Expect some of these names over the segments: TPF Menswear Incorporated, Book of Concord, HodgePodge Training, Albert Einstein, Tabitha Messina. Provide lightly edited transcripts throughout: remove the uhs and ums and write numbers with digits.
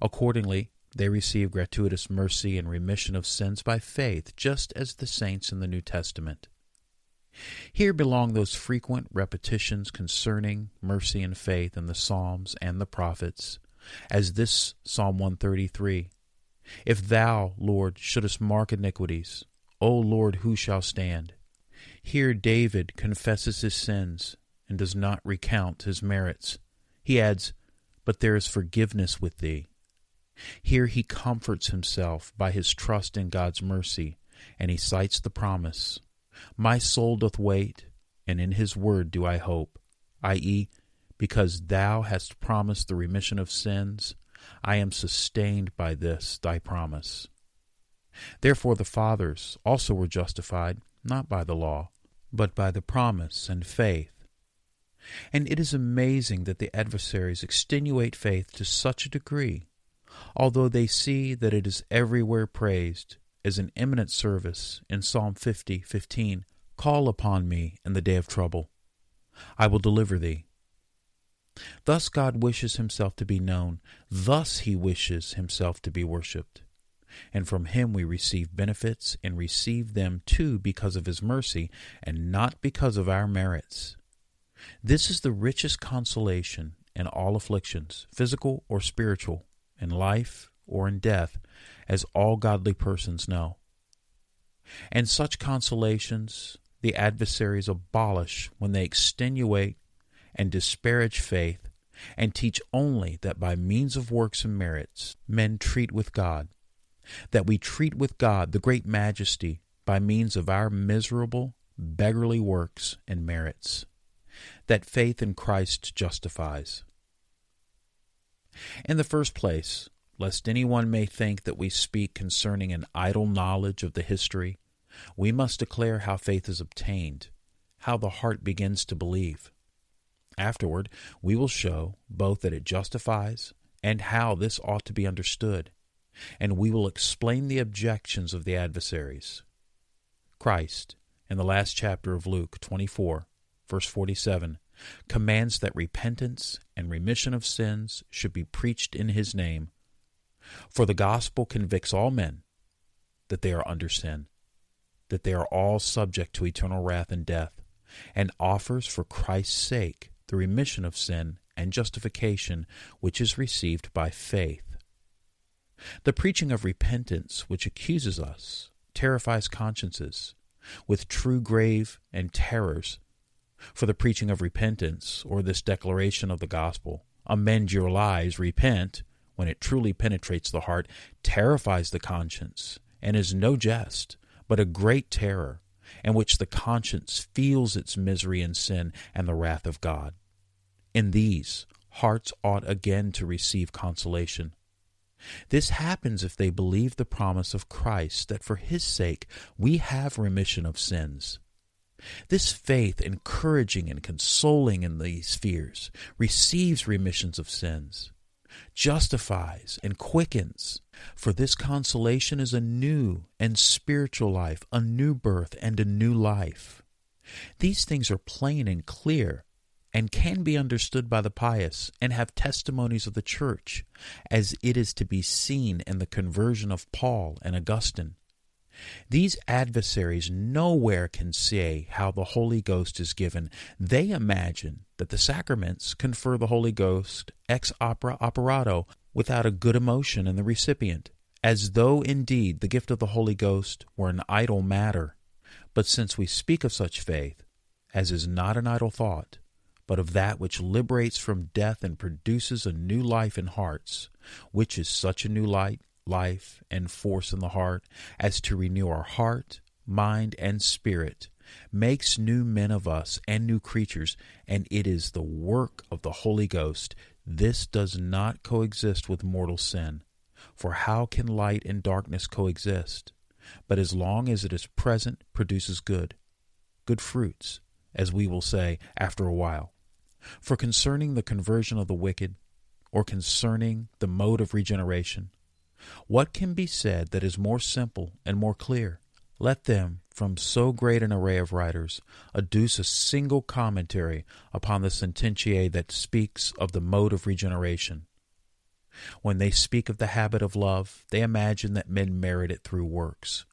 Accordingly, they receive gratuitous mercy and remission of sins by faith, just as the saints in the New Testament. Here belong those frequent repetitions concerning mercy and faith in the Psalms and the prophets, as this Psalm 133, "If thou, Lord, shouldest mark iniquities, O Lord, who shall stand?" Here David confesses his sins and does not recount his merits. He adds, "But there is forgiveness with thee." Here he comforts himself by his trust in God's mercy, and he cites the promise, "My soul doth wait, and in his word do I hope," i.e., because thou hast promised the remission of sins, I am sustained by this thy promise. Therefore the fathers also were justified, not by the law, but by the promise and faith. And it is amazing that the adversaries extenuate faith to such a degree, although they see that it is everywhere praised as an eminent service in Psalm 50:15, "Call upon me in the day of trouble. I will deliver thee." Thus God wishes himself to be known. Thus he wishes himself to be worshipped. And from him we receive benefits, and receive them too because of his mercy, and not because of our merits. This is the richest consolation in all afflictions, physical or spiritual, in life or in death, as all godly persons know. And such consolations the adversaries abolish when they extenuate and disparage faith, and teach only that by means of works and merits men treat with God, that we treat with God, the great majesty, by means of our miserable, beggarly works and merits, that faith in Christ justifies. In the first place, lest anyone may think that we speak concerning an idle knowledge of the history, we must declare how faith is obtained, how the heart begins to believe. Afterward, we will show both that it justifies and how this ought to be understood, and we will explain the objections of the adversaries. Christ, in the last chapter of Luke 24, verse 47, commands that repentance and remission of sins should be preached in his name. For the gospel convicts all men that they are under sin, that they are all subject to eternal wrath and death, and offers for Christ's sake the remission of sin and justification which is received by faith. The preaching of repentance, which accuses us, terrifies consciences with true grave and terrors. For the preaching of repentance, or this declaration of the gospel, "Amend your lives, repent," when it truly penetrates the heart, terrifies the conscience, and is no jest, but a great terror, in which the conscience feels its misery and sin and the wrath of God. In these, hearts ought again to receive consolation. This happens if they believe the promise of Christ, that for his sake we have remission of sins. This faith, encouraging and consoling in these fears, receives remissions of sins, justifies and quickens, for this consolation is a new and spiritual life, a new birth and a new life. These things are plain and clear and can be understood by the pious and have testimonies of the Church, as it is to be seen in the conversion of Paul and Augustine. These adversaries nowhere can say how the Holy Ghost is given. They imagine that the sacraments confer the Holy Ghost ex opere operato without a good emotion in the recipient, as though indeed the gift of the Holy Ghost were an idle matter. But since we speak of such faith, as is not an idle thought, but of that which liberates from death and produces a new life in hearts, which is such a new life and force in the heart as to renew our heart, mind, and spirit, makes new men of us and new creatures, and it is the work of the Holy Ghost. This does not coexist with mortal sin, for how can light and darkness coexist? But as long as it is present, produces good fruits, as we will say after a while. For concerning the conversion of the wicked, or concerning the mode of regeneration, what can be said that is more simple and more clear? Let them, from so great an array of writers, adduce a single commentary upon the sententiae that speaks of the mode of regeneration. When they speak of the habit of love, they imagine that men merit it through works,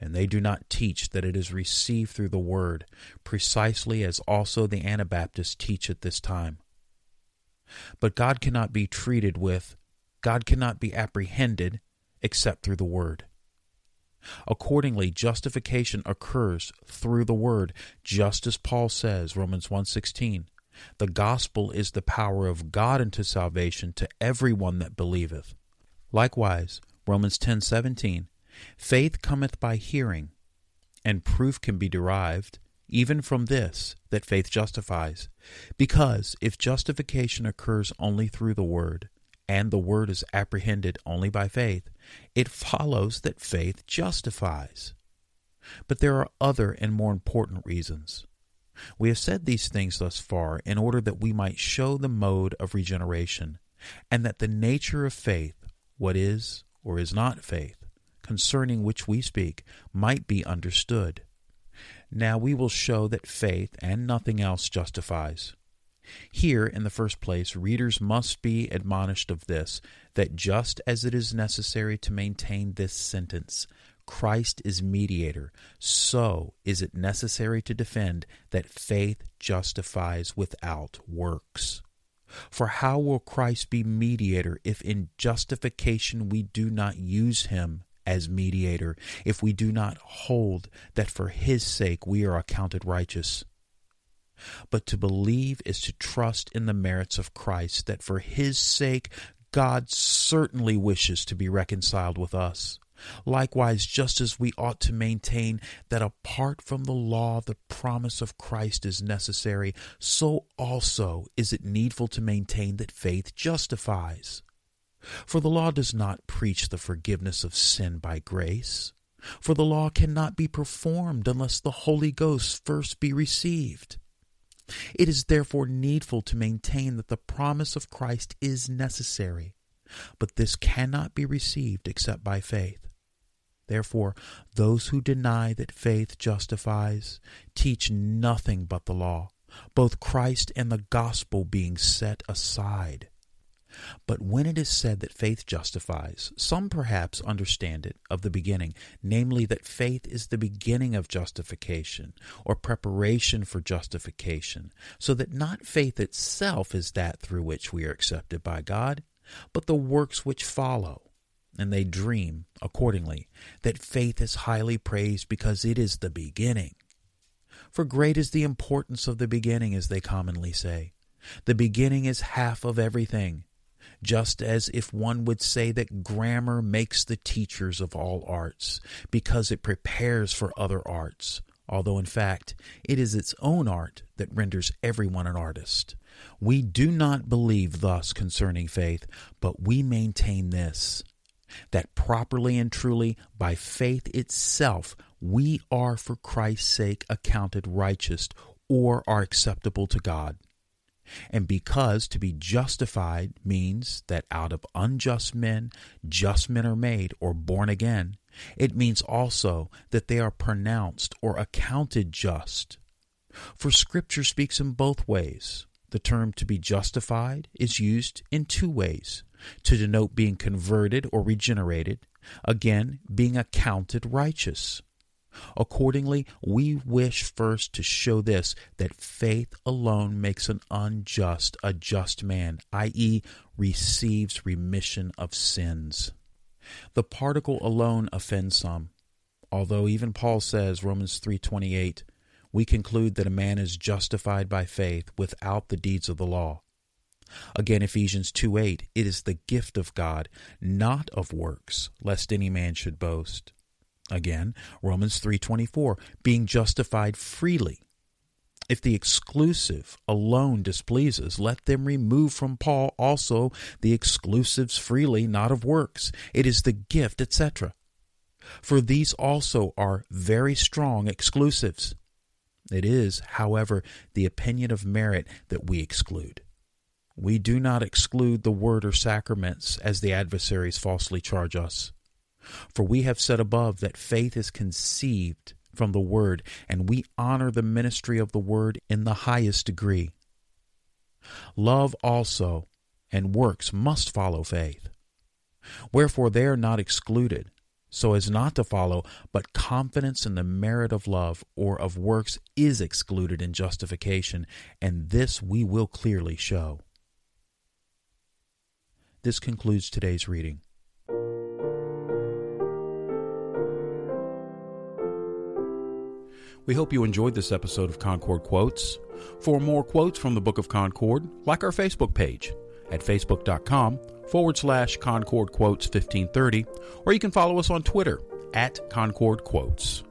and they do not teach that it is received through the word, precisely as also the Anabaptists teach at this time. But God cannot be apprehended except through the word. Accordingly, justification occurs through the word, just as Paul says, Romans 1:16, the gospel is the power of God unto salvation to everyone that believeth. Likewise, Romans 10:17, faith cometh by hearing, and proof can be derived even from this, that faith justifies, because if justification occurs only through the word, and the word is apprehended only by faith, it follows that faith justifies. But there are other and more important reasons. We have said these things thus far in order that we might show the mode of regeneration, and that the nature of faith, what is or is not faith, concerning which we speak, might be understood. Now we will show that faith and nothing else justifies. Here, in the first place, readers must be admonished of this, that just as it is necessary to maintain this sentence, Christ is mediator, so is it necessary to defend that faith justifies without works. For how will Christ be mediator if in justification we do not use him as mediator, if we do not hold that for his sake we are accounted righteous? But to believe is to trust in the merits of Christ, that for his sake God certainly wishes to be reconciled with us. Likewise, just as we ought to maintain that apart from the law the promise of Christ is necessary, so also is it needful to maintain that faith justifies. For the law does not preach the forgiveness of sin by grace, for the law cannot be performed unless the Holy Ghost first be received. It is therefore needful to maintain that the promise of Christ is necessary, but this cannot be received except by faith. Therefore, those who deny that faith justifies teach nothing but the law, both Christ and the gospel being set aside. But when it is said that faith justifies, some perhaps understand it of the beginning, namely that faith is the beginning of justification, or preparation for justification, so that not faith itself is that through which we are accepted by God, but the works which follow. And they dream, accordingly, that faith is highly praised because it is the beginning. For great is the importance of the beginning, as they commonly say. The beginning is half of everything. Just as if one would say that grammar makes the teachers of all arts, because it prepares for other arts, although in fact it is its own art that renders everyone an artist. We do not believe thus concerning faith, but we maintain this, that properly and truly by faith itself we are for Christ's sake accounted righteous or are acceptable to God. And because to be justified means that out of unjust men, just men are made or born again, it means also that they are pronounced or accounted just. For Scripture speaks in both ways. The term to be justified is used in two ways, to denote being converted or regenerated, again, being accounted righteous. Accordingly, we wish first to show this, that faith alone makes an unjust a just man, i.e., receives remission of sins. The particle alone offends some, although even Paul says, Romans 3:28, we conclude that a man is justified by faith without the deeds of the law. Again, Ephesians 2:8, it is the gift of God, not of works, lest any man should boast. Again, Romans 3:24, being justified freely. If the exclusive alone displeases, let them remove from Paul also the exclusives freely, not of works. It is the gift, etc. For these also are very strong exclusives. It is, however, the opinion of merit that we exclude. We do not exclude the word or sacraments, as the adversaries falsely charge us. For we have said above that faith is conceived from the word, and we honor the ministry of the word in the highest degree. Love also and works must follow faith. Wherefore they are not excluded, so as not to follow, but confidence in the merit of love or of works is excluded in justification, and this we will clearly show. This concludes today's reading. We hope you enjoyed this episode of Concord Quotes. For more quotes from the Book of Concord, like our Facebook page at facebook.com/ConcordQuotes1530, or you can follow us on Twitter at Concord Quotes.